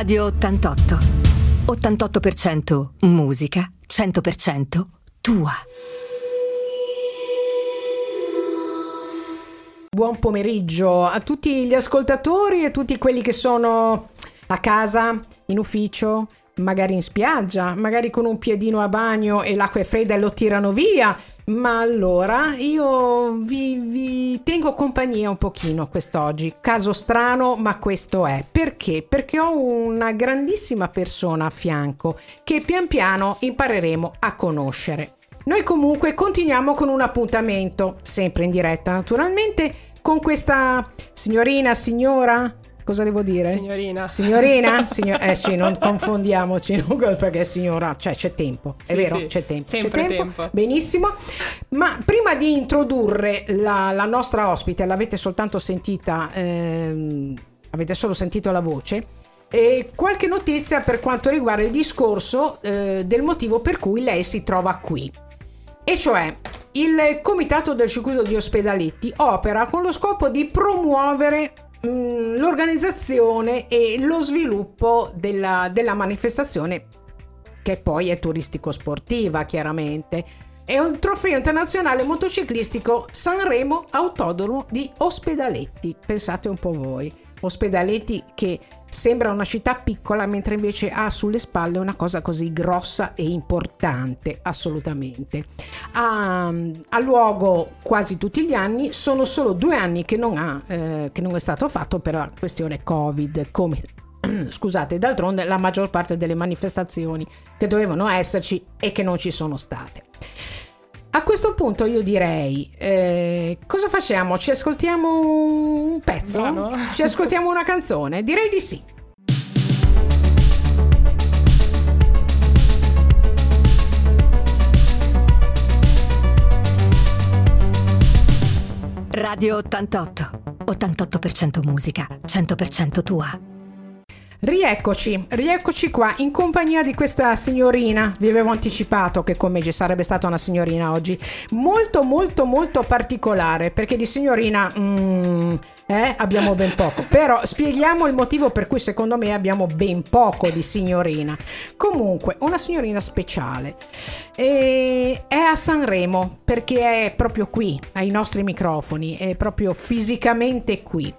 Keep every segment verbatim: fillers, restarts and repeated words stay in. Radio ottantotto. ottantotto per cento musica, cento per cento tua. Buon pomeriggio a tutti gli ascoltatori e tutti quelli che sono a casa, in ufficio, magari in spiaggia, magari con un piedino a bagno e l'acqua è fredda e lo tirano via. Ma allora io vi, vi tengo compagnia un pochino quest'oggi, caso strano ma questo è, perché? Perché ho una grandissima persona a fianco che pian piano impareremo a conoscere. Noi comunque continuiamo con un appuntamento, sempre in diretta naturalmente, con questa signorina, signora... Cosa devo dire? Signorina. Signorina? Signor- eh sì, non confondiamoci, perché signora, cioè c'è tempo, è sì, vero? Sì. C'è tempo. Sempre c'è tempo. tempo. Benissimo. Ma prima di introdurre la, la nostra ospite, l'avete soltanto sentita, ehm, avete solo sentito la voce, e qualche notizia per quanto riguarda il discorso eh, del motivo per cui lei si trova qui. E cioè... il comitato del circuito di Ospedaletti opera con lo scopo di promuovere mh, l'organizzazione e lo sviluppo della, della manifestazione, che poi è turistico-sportiva chiaramente. È un trofeo internazionale motociclistico Sanremo Autodromo di Ospedaletti. Pensate un po' voi, Ospedaletti che sembra una città piccola mentre invece ha sulle spalle una cosa così grossa e importante, assolutamente. Ha, ha luogo quasi tutti gli anni, sono solo due anni che non, ha, eh, che non è stato fatto per la questione Covid, come scusate, d'altronde la maggior parte delle manifestazioni che dovevano esserci e che non ci sono state. A questo punto io direi, eh, cosa facciamo? Ci ascoltiamo un pezzo? Brano. Ci ascoltiamo una canzone? Direi di sì. Radio ottantotto, ottantotto per cento musica, cento per cento tua. Rieccoci, rieccoci qua in compagnia di questa signorina. Vi avevo anticipato che con me ci sarebbe stata una signorina oggi molto molto molto particolare, perché di signorina mm, eh, abbiamo ben poco, però spieghiamo il motivo per cui secondo me abbiamo ben poco di signorina. Comunque una signorina speciale, e è a Sanremo perché è proprio qui ai nostri microfoni, è proprio fisicamente qui.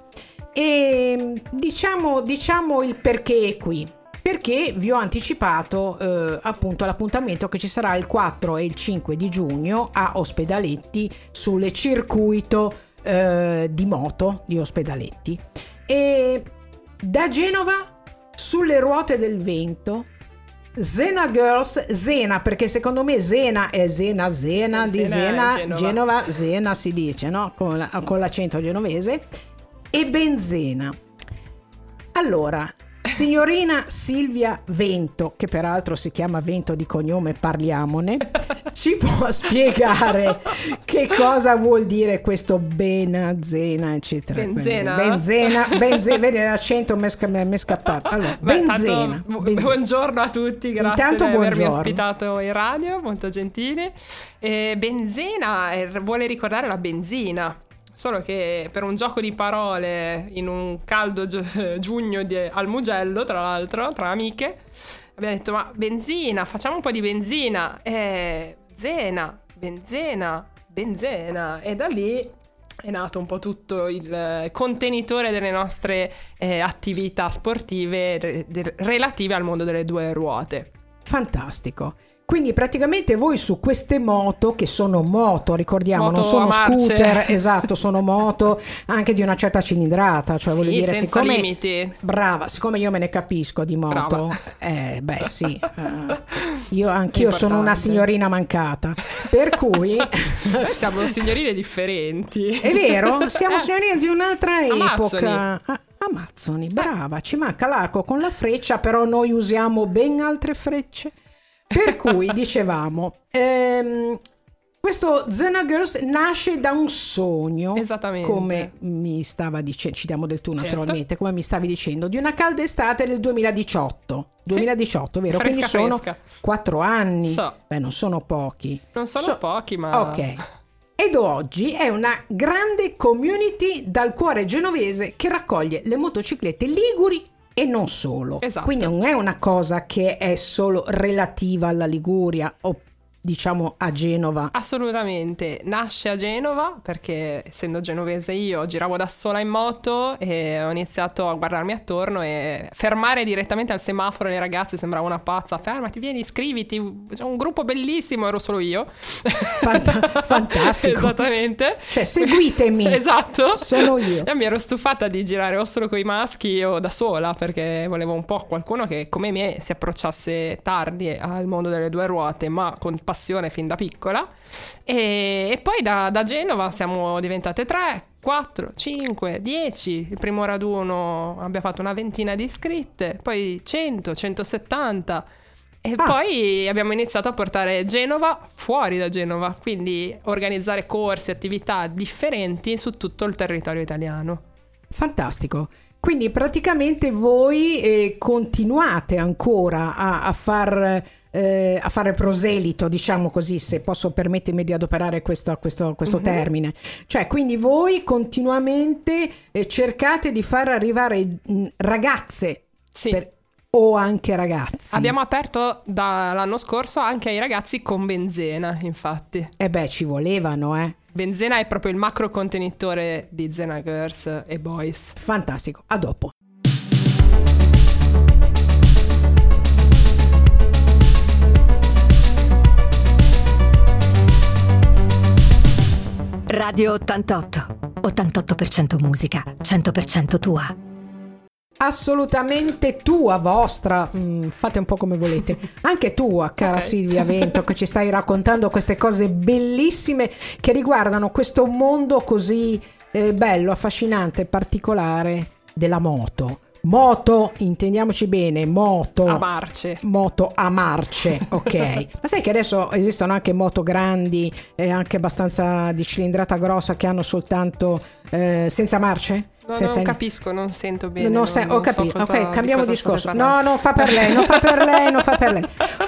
E diciamo, diciamo il perché è qui, perché vi ho anticipato eh, appunto l'appuntamento che ci sarà il quattro e il cinque di giugno a Ospedaletti sul circuito eh, di moto di Ospedaletti, e da Genova sulle ruote del vento Zena Girls, Zena, perché secondo me Zena è Zena, Zena di Zena, Genova. Genova, Zena si dice, no? Con, la, con l'accento genovese. E Benzena. Allora, signorina Silvia Vento, che peraltro si chiama Vento di cognome, parliamone, ci può spiegare che cosa vuol dire questo Benzena, eccetera. Benzena? Benzena, Benzena, vedi l'accento mi è scappato. Allora, beh, Benzena, tanto, Benzena. Buongiorno a tutti, grazie Intanto, per buongiorno. avermi ospitato in radio, molto gentili. Eh, Benzena eh, vuole ricordare la benzina. Solo che per un gioco di parole in un caldo gi- giugno di, al Mugello, tra l'altro, tra amiche, abbiamo detto ma benzina, facciamo un po' di benzina, eh, Zena, benzena, benzena, e da lì è nato un po' tutto il contenitore delle nostre eh, attività sportive re- de- relative al mondo delle due ruote. Fantastico. Quindi praticamente voi su queste moto, che sono moto, ricordiamo, moto non sono scooter, esatto, sono moto anche di una certa cilindrata, cioè sì, voglio dire, senza siccome limiti. Brava, siccome io me ne capisco di moto, eh, beh sì, eh, io anch'io sono una signorina mancata, per cui noi siamo signorine differenti. È vero, siamo eh. signorine di un'altra Amazzoni. epoca. Ah, Amazzoni, brava, ci manca l'arco con la freccia, però noi usiamo ben altre frecce. Per cui, dicevamo, ehm, questo Zena Girls nasce da un sogno, esattamente, come mi stava dicendo, ci diamo del tu naturalmente, certo, come mi stavi dicendo, di una calda estate del duemiladiciotto. duemiladiciotto, sì, vero? Fresca, quindi sono fresca. quattro anni, so. Beh, non sono pochi. Non sono so- pochi, ma... Ok. Ed oggi è una grande community dal cuore genovese che raccoglie le motociclette liguri e non solo. Esatto. Quindi non è una cosa che è solo relativa alla Liguria o diciamo a Genova. Assolutamente, nasce a Genova perché essendo genovese io giravo da sola in moto e ho iniziato a guardarmi attorno e fermare direttamente al semaforo le ragazze, sembrava una pazza, fermati, vieni, iscriviti, c'è un gruppo bellissimo, ero solo io. Fant- fantastico. Esattamente, cioè seguitemi. Esatto, sono io. E mi ero stufata di girare o solo con i maschi o da sola perché volevo un po' qualcuno che come me si approcciasse tardi al mondo delle due ruote ma con passione fin da piccola. E, e poi da, da Genova siamo diventate tre, quattro, cinque, dieci. Il primo raduno abbiamo fatto una ventina di iscritte, poi cento, centosettanta. E ah. poi abbiamo iniziato a portare Genova fuori da Genova, quindi organizzare corsi, attività differenti su tutto il territorio italiano. Fantastico. Quindi praticamente voi eh, continuate ancora a, a far... Eh, a fare proselito, diciamo così, se posso permettermi di adoperare questo, questo, questo mm-hmm. termine, cioè quindi voi continuamente eh, cercate di far arrivare mh, ragazze sì. per, o anche ragazzi. Abbiamo aperto dall'anno scorso anche ai ragazzi con Benzena, infatti. E beh, ci volevano, eh. Benzena è proprio il macro contenitore di Zena Girls e Boys. Fantastico, a dopo. Radio ottantotto, ottantotto per cento musica, cento per cento tua. Assolutamente tua, vostra, mm, fate un po' come volete. Anche tua, cara okay. Silvia Vento, che ci stai raccontando queste cose bellissime che riguardano questo mondo così eh, bello, affascinante, particolare della moto. Moto, intendiamoci bene, moto a marce, moto a marce, ok. Ma sai che adesso esistono anche moto grandi e eh, anche abbastanza di cilindrata grossa che hanno soltanto eh, senza marce? No, senza... non capisco, non sento bene. Non se... non, ho capito, so ok, cambiamo di discorso. No, non fa per lei, non fa per lei, non fa per lei.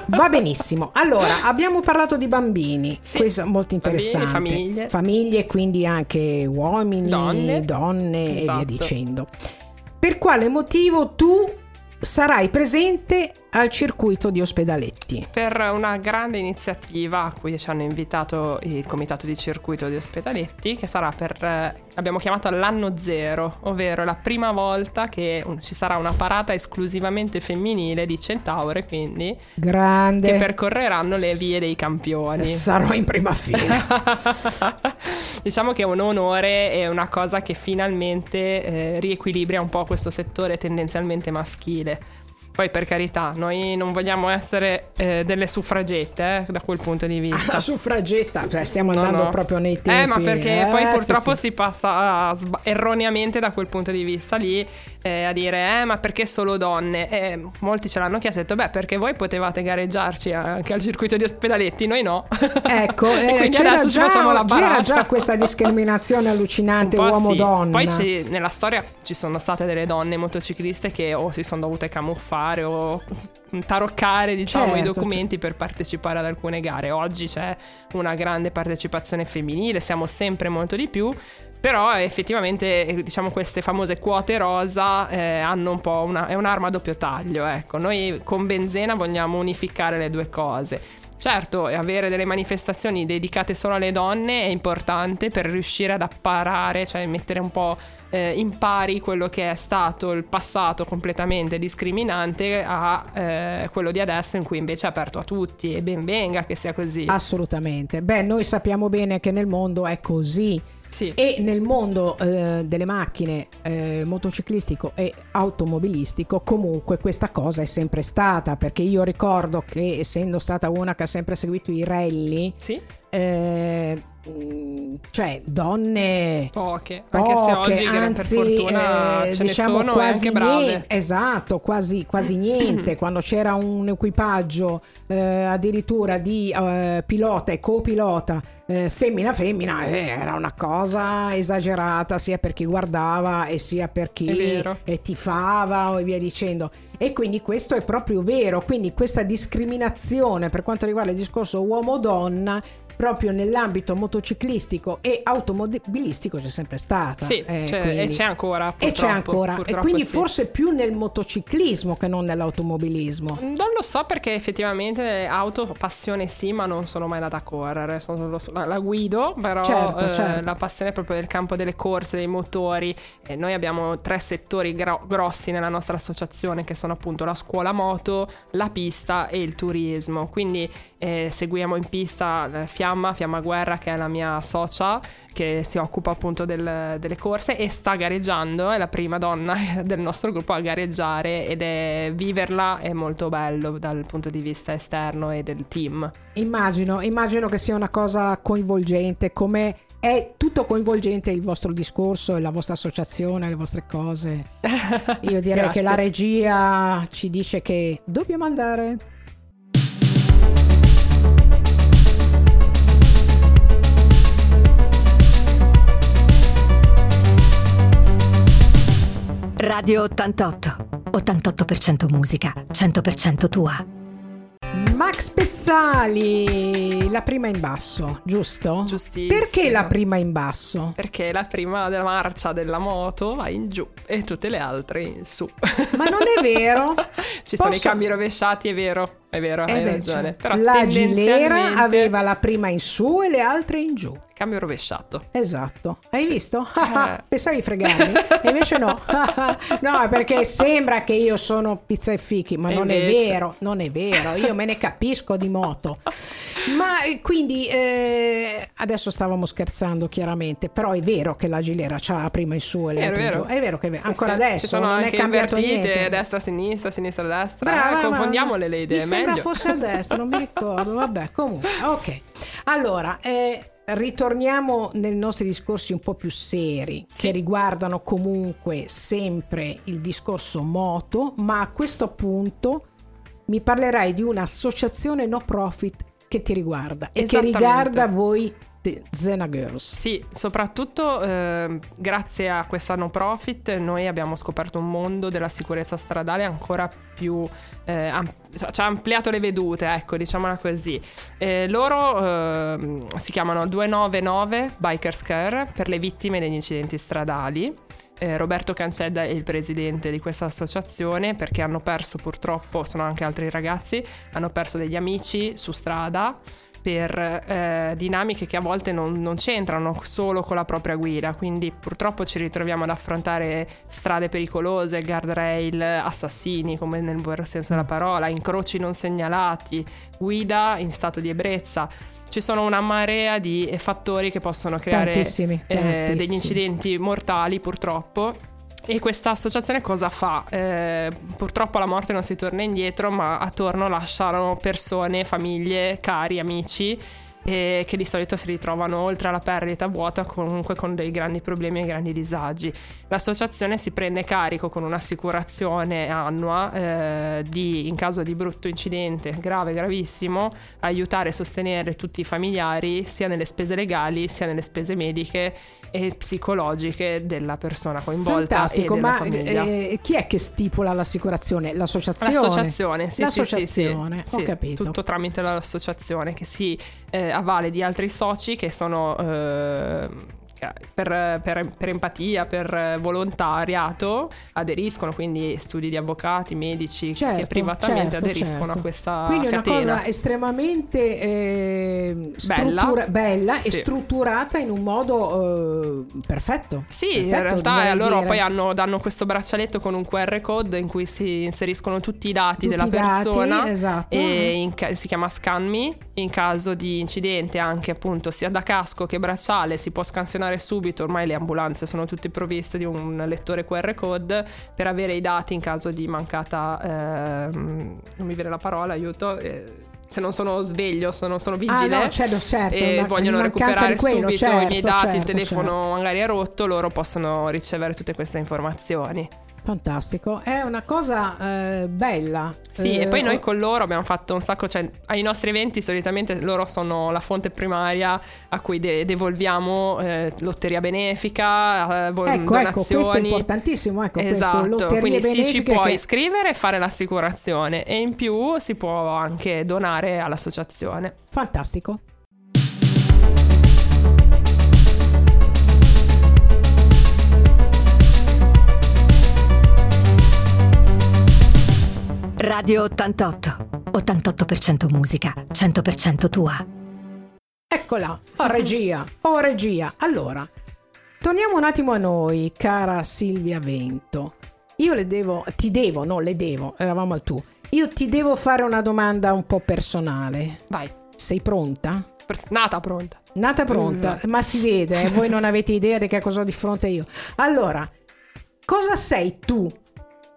Va benissimo. Allora, abbiamo parlato di bambini, sì. questo è molto interessante. Bambini, famiglie. famiglie, quindi anche uomini, donne, donne esatto. e via dicendo. Per quale motivo tu sarai presente al circuito di Ospedaletti? Per una grande iniziativa a cui ci hanno invitato il comitato di circuito di Ospedaletti, che sarà per, eh, abbiamo chiamato l'anno zero, ovvero la prima volta che un, ci sarà una parata esclusivamente femminile di centaure, quindi grande, che percorreranno le vie dei campioni. Sarò in prima fila. Diciamo che è un onore e una cosa che finalmente eh, riequilibra un po' questo settore tendenzialmente maschile. Poi per carità, noi non vogliamo essere eh, delle suffragette eh, da quel punto di vista. Ah, suffragetta, cioè stiamo andando no, no. proprio nei tempi. Eh, ma perché eh, poi purtroppo sì, sì. si passa a, erroneamente da quel punto di vista lì eh, a dire eh ma perché solo donne? Eh, molti ce l'hanno chiesto, detto, beh perché voi potevate gareggiarci anche al circuito di Ospedaletti, noi no. Ecco, e quindi c'era adesso già, ci facciamo la barata. C'era già questa discriminazione allucinante uomo-donna. Sì. Poi ci, nella storia ci sono state delle donne motocicliste che o oh, si sono dovute camuffare o taroccare diciamo certo, i documenti certo. per partecipare ad alcune gare. Oggi c'è una grande partecipazione femminile, siamo sempre molto di più, però effettivamente diciamo queste famose quote rosa eh, hanno un po' una, è un'arma a doppio taglio, ecco. Noi con Benzena vogliamo unificare le due cose. Certo, avere delle manifestazioni dedicate solo alle donne è importante per riuscire ad apparare, cioè mettere un po' eh, in pari quello che è stato il passato completamente discriminante a eh, quello di adesso in cui invece è aperto a tutti, e ben venga che sia così. Assolutamente. Beh, noi sappiamo bene che nel mondo è così. Sì. E nel mondo eh, delle macchine eh, motociclistico e automobilistico comunque questa cosa è sempre stata, perché io ricordo che essendo stata una che ha sempre seguito i rally sì. eh, cioè donne poche, anche poche, se oggi anzi, per fortuna eh, ce diciamo ne sono quasi anche brave. Niente, esatto, quasi, quasi niente. Quando c'era un equipaggio eh, addirittura di eh, pilota e copilota eh, femmina femmina eh, era una cosa esagerata sia per chi guardava e sia per chi eh, tifava e via dicendo. E quindi questo è proprio vero, quindi questa discriminazione per quanto riguarda il discorso uomo-donna proprio nell'ambito motociclistico e automobilistico c'è sempre stata. Sì, eh, c'è, e c'è ancora. E c'è ancora. E quindi sì. Forse più nel motociclismo che non nell'automobilismo. Non lo so, perché effettivamente auto, passione sì, ma non sono mai andata a correre. Sono, la, la guido, però certo, eh, certo. La passione è proprio del campo delle corse, dei motori. Eh, noi abbiamo tre settori gro- grossi nella nostra associazione, che sono appunto la scuola moto, la pista e il turismo. Quindi eh, seguiamo in pista eh, Fiamma, Fiamma Guerra, che è la mia socia, che si occupa appunto del, delle corse e sta gareggiando, è la prima donna del nostro gruppo a gareggiare, ed è viverla è molto bello dal punto di vista esterno e del team. Immagino, immagino che sia una cosa coinvolgente, come è tutto coinvolgente il vostro discorso e la vostra associazione, le vostre cose. Io direi che la regia ci dice che dobbiamo andare. Radio ottantotto, ottantotto per cento musica, cento per cento tua. Max Pezzali, la prima in basso, giusto? Giustissimo. Perché la prima in basso? Perché la prima della marcia della moto va in giù e tutte le altre in su. Ma non è vero? Ci Posso... sono i cambi rovesciati, è vero. È vero, eh hai beh, ragione. Cioè, però la Gilera aveva la prima in su e le altre in giù. Cambio rovesciato. Esatto. Hai sì. visto? Eh. Pensavi di fregarmi, e invece no. No, perché sembra che io sono pizza e fichi, ma e non invece... è vero, non è vero. Io me ne capisco di moto. Ma quindi eh, adesso stavamo scherzando chiaramente, però è vero che la Gilera c'ha la prima in su e le altre in giù. È vero che è vero. Sì, ancora sì. adesso ci sono non anche è cambiato niente. Destra, sinistra, sinistra, destra. Brava, eh, confondiamole le idee. Mi sembra fosse a destra, non mi ricordo, vabbè, comunque, ok. Allora, eh, ritorniamo nei nostri discorsi un po' più seri, sì. che riguardano comunque sempre il discorso moto, ma a questo punto mi parlerai di un'associazione no profit che ti riguarda e che riguarda voi Zena Girls. Sì, soprattutto eh, grazie a questa no profit noi abbiamo scoperto un mondo della sicurezza stradale ancora più eh, ampio. Ci ha ampliato le vedute, ecco, diciamola così. Eh, loro eh, si chiamano duecentonovantanove Bikers Care per le vittime degli incidenti stradali. Eh, Roberto Canceda è il presidente di questa associazione, perché hanno perso, purtroppo, sono anche altri ragazzi, hanno perso degli amici su strada per eh, dinamiche che a volte non, non c'entrano solo con la propria guida, quindi purtroppo ci ritroviamo ad affrontare strade pericolose, guardrail, assassini, come nel vero senso della parola, incroci non segnalati, guida in stato di ebbrezza. Ci sono una marea di fattori che possono creare tantissimi, eh, tantissimi. degli incidenti mortali, purtroppo. E questa associazione cosa fa? Eh, purtroppo alla morte non si torna indietro, ma attorno lasciano persone, famiglie, cari, amici, eh, che di solito si ritrovano, oltre alla perdita vuota, comunque con dei grandi problemi e grandi disagi. L'associazione si prende carico con un'assicurazione annua eh, di, in caso di brutto incidente grave, gravissimo, aiutare e sostenere tutti i familiari sia nelle spese legali sia nelle spese mediche e psicologiche della persona coinvolta. Fantastico, e della ma famiglia. Eh, chi è che stipula l'assicurazione? L'associazione? L'associazione, sì, l'associazione. Sì, sì, sì. Ho sì, capito. Tutto tramite l'associazione, che si eh, avvale di altri soci che sono eh, per, per, per empatia, per volontariato, aderiscono, quindi studi di avvocati, medici, certo, che privatamente certo, aderiscono certo. a questa quindi catena. Quindi è una cosa estremamente eh, struttura- bella, bella sì. e strutturata in un modo eh, perfetto. Sì, perfetto, in realtà loro dire. poi hanno, danno questo braccialetto con un Q R code in cui si inseriscono tutti i dati tutti della i persona dati, esatto. e in ca- si chiama ScanMe. In caso di incidente, anche appunto sia da casco che bracciale, si può scansionare subito, ormai le ambulanze sono tutte provviste di un lettore Q R code per avere i dati in caso di mancata eh, non mi viene la parola, aiuto eh. se non sono sveglio, se non sono vigile ah, no, certo, certo, e ma, vogliono recuperare quello, subito certo, i miei dati, certo, il telefono certo. magari è rotto, loro possono ricevere tutte queste informazioni. Fantastico, è una cosa eh, bella. Sì, eh, e poi noi con loro abbiamo fatto un sacco, cioè ai nostri eventi solitamente loro sono la fonte primaria a cui de- devolviamo eh, lotteria benefica, eh, vol- ecco, donazioni. Ecco, questo è importantissimo, ecco, esatto, questo, quindi si ci può che... iscrivere e fare l'assicurazione, e in più si può anche donare all'associazione. Fantastico. Radio ottantotto, ottantotto per cento musica, cento per cento tua. Eccola, oh regia, oh regia. Allora, torniamo un attimo a noi, cara Silvia Vento. Io le devo, ti devo, no, le devo, eravamo al tu. Io ti devo fare una domanda un po' personale. Vai. Sei pronta? Nata pronta. Nata pronta, mm. ma si vede, eh, voi non avete idea di che cosa ho di fronte io. Allora, cosa sei tu?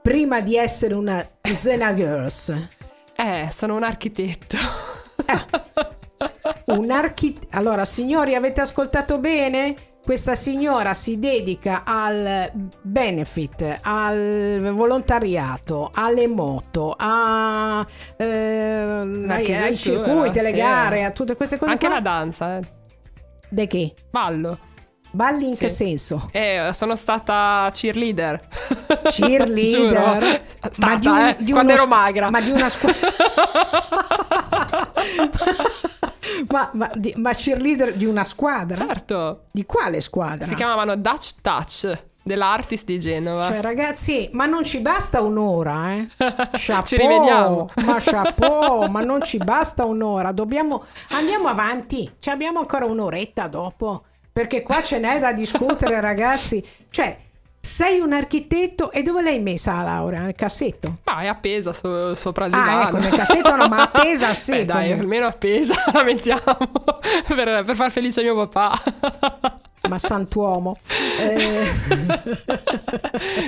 Prima di essere una Zena Girls. Eh, sono un architetto. Eh, un archite- allora, signori, avete ascoltato bene? Questa signora si dedica al benefit, al volontariato, alle moto, a, eh, ai circuiti, alle sì, gare, a tutte queste cose. Anche qua. La danza. Eh. De che? Ballo. Balli in sì. Che senso? Eh, sono stata cheerleader. Cheerleader? Stata, ma di un, eh, di quando ero scu- magra. Ma di una scuola... ma, ma, di, ma cheerleader di una squadra? Certo. Di quale squadra? Si chiamavano Dutch Touch, dell'Artis di Genova. Cioè ragazzi, ma non ci basta un'ora, eh? Ci rivediamo. Ma chapeau, ma non ci basta un'ora. Dobbiamo... Andiamo avanti. Ci abbiamo ancora un'oretta dopo. Perché qua ce n'è da discutere, ragazzi. Cioè, sei un architetto e dove l'hai messa la laurea? Nel cassetto? Ma è appesa so- sopra il divano. Ah, ecco, nel cassetto no, ma appesa sì. Beh, dai, come... almeno appesa, la mettiamo per, per far felice mio papà. Ma santuomo. Eh...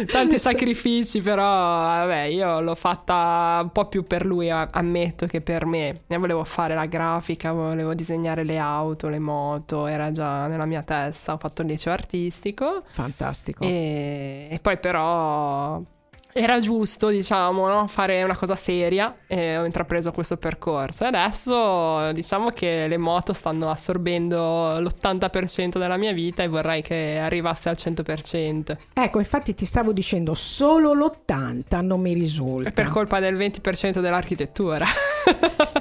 Tanti sacrifici, però, vabbè, io l'ho fatta un po' più per lui, ammetto, che per me. Ne volevo fare la grafica, volevo disegnare le auto, le moto, era già nella mia testa. Ho fatto un liceo artistico. Fantastico. E, e poi però era giusto, diciamo, no? Fare una cosa seria e ho intrapreso questo percorso. E adesso diciamo che le moto stanno assorbendo l'ottanta per cento della mia vita e vorrei che arrivasse al cento per cento. Ecco, infatti ti stavo dicendo, solo l'ottanta non mi risulta. È per colpa del venti per cento dell'architettura.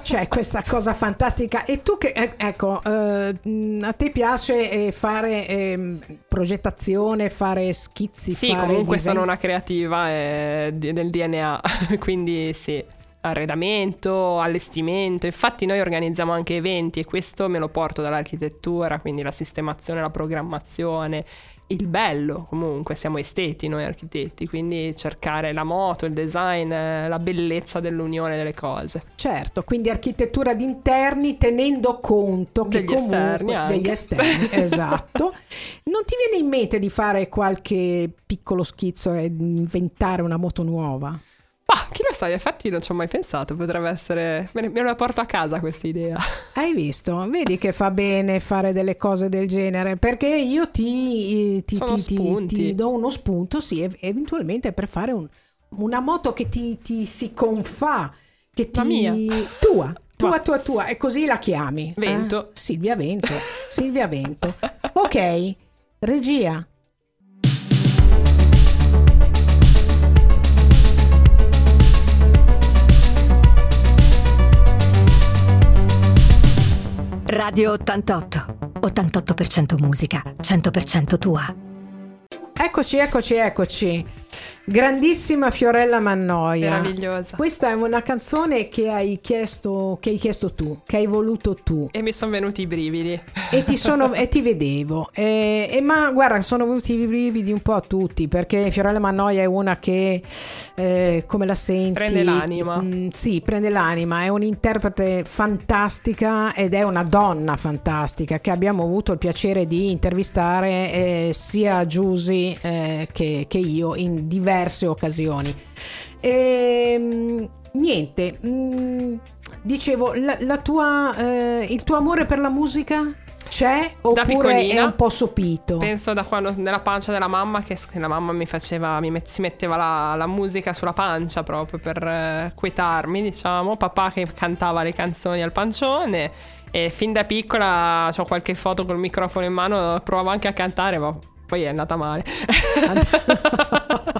Cioè, questa cosa fantastica. E tu che, ecco, eh, a te piace fare eh, progettazione, fare schizzi? Sì, fare comunque disegn- sono una creativa e... del D N A, quindi sì, arredamento, allestimento. Infatti noi organizziamo anche eventi e questo me lo porto dall'architettura, quindi la sistemazione, la programmazione, il bello. Comunque siamo esteti noi architetti, quindi cercare la moto, il design, la bellezza dell'unione delle cose. Certo, quindi architettura di interni tenendo conto degli che comunque esterni anche. Degli esterni, esatto. Non ti viene in mente di fare qualche piccolo schizzo e inventare una moto nuova? Ah, chi lo sa, infatti non ci ho mai pensato, potrebbe essere... Me la porto a casa questa idea. Hai visto? Vedi che fa bene fare delle cose del genere, perché io ti, ti, ti, ti, ti do uno spunto, sì, eventualmente per fare un, una moto che ti, ti si confà, che ti... La mia. Tua. Tua, tua, tua, e così la chiami. Vento. Eh? Silvia Vento, Silvia Vento. Ok, regia. Radio ottantotto, ottantotto per cento musica, cento per cento tua. Eccoci, eccoci, eccoci. Grandissima Fiorella Mannoia. Meravigliosa. Questa è una canzone che hai chiesto, che hai chiesto tu, che hai voluto tu. E mi sono venuti i brividi. E ti sono e ti vedevo. E, e ma guarda, sono venuti i brividi un po' a tutti, perché Fiorella Mannoia è una che eh, come la senti? Prende l'anima. Mh, sì, prende l'anima. È un'interprete fantastica ed è una donna fantastica che abbiamo avuto il piacere di intervistare eh, sia Giusy eh, che, che io in diversi diverse occasioni. E, niente, mh, dicevo, la, la tua, eh, il tuo amore per la musica c'è oppure è un po' sopito? Penso da quando nella pancia della mamma, che la mamma mi faceva, mi met, si metteva la, la musica sulla pancia proprio per eh, quietarmi, diciamo. Papà che cantava le canzoni al pancione e fin da piccola ho qualche foto col microfono in mano, provavo anche a cantare ma poi è andata male.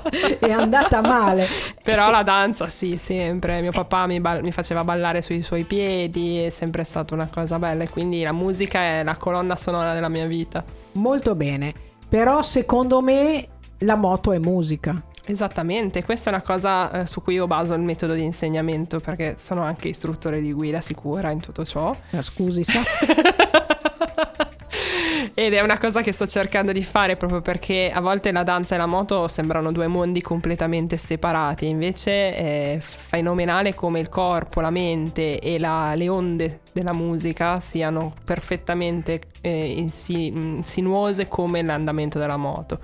è andata male. Però sì, la danza sì, sempre. Mio papà mi, ba- mi faceva ballare sui suoi piedi, è sempre stata una cosa bella, e quindi la musica è la colonna sonora della mia vita. Molto bene, però secondo me la moto è musica. Esattamente, questa è una cosa eh, su cui io baso il metodo di insegnamento, perché sono anche istruttore di guida sicura in tutto ciò. Ah, scusi, sa? Ed è una cosa che sto cercando di fare, proprio perché a volte la danza e la moto sembrano due mondi completamente separati, invece è fenomenale come il corpo, la mente e la, le onde della musica siano perfettamente eh, insi- sinuose come l'andamento della moto.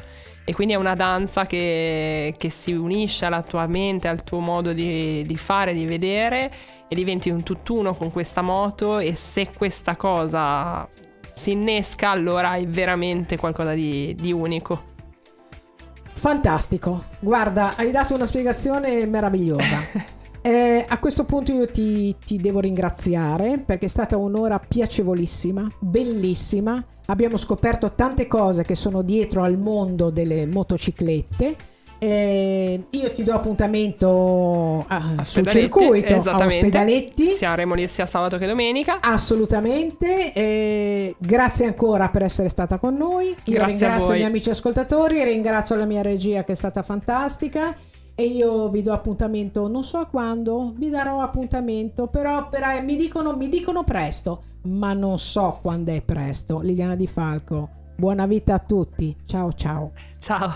E quindi è una danza che, che si unisce alla tua mente, al tuo modo di, di fare, di vedere, e diventi un tutt'uno con questa moto, e se questa cosa si innesca, allora hai veramente qualcosa di, di unico. Fantastico, guarda, hai dato una spiegazione meravigliosa. eh, a questo punto io ti, ti devo ringraziare, perché è stata un'ora piacevolissima, bellissima. Abbiamo scoperto tante cose che sono dietro al mondo delle motociclette. Eh, io ti do appuntamento a, sul circuito, a Ospedaletti, sia a Remoli sia sabato che domenica. Assolutamente. Eh, grazie ancora per essere stata con noi. Io grazie ringrazio i miei amici ascoltatori, ringrazio la mia regia che è stata fantastica, e io vi do appuntamento, non so a quando, vi darò appuntamento, però per, mi dicono, mi dicono presto, ma non so quando è presto. Liliana Di Falco, buona vita a tutti. Ciao ciao. Ciao.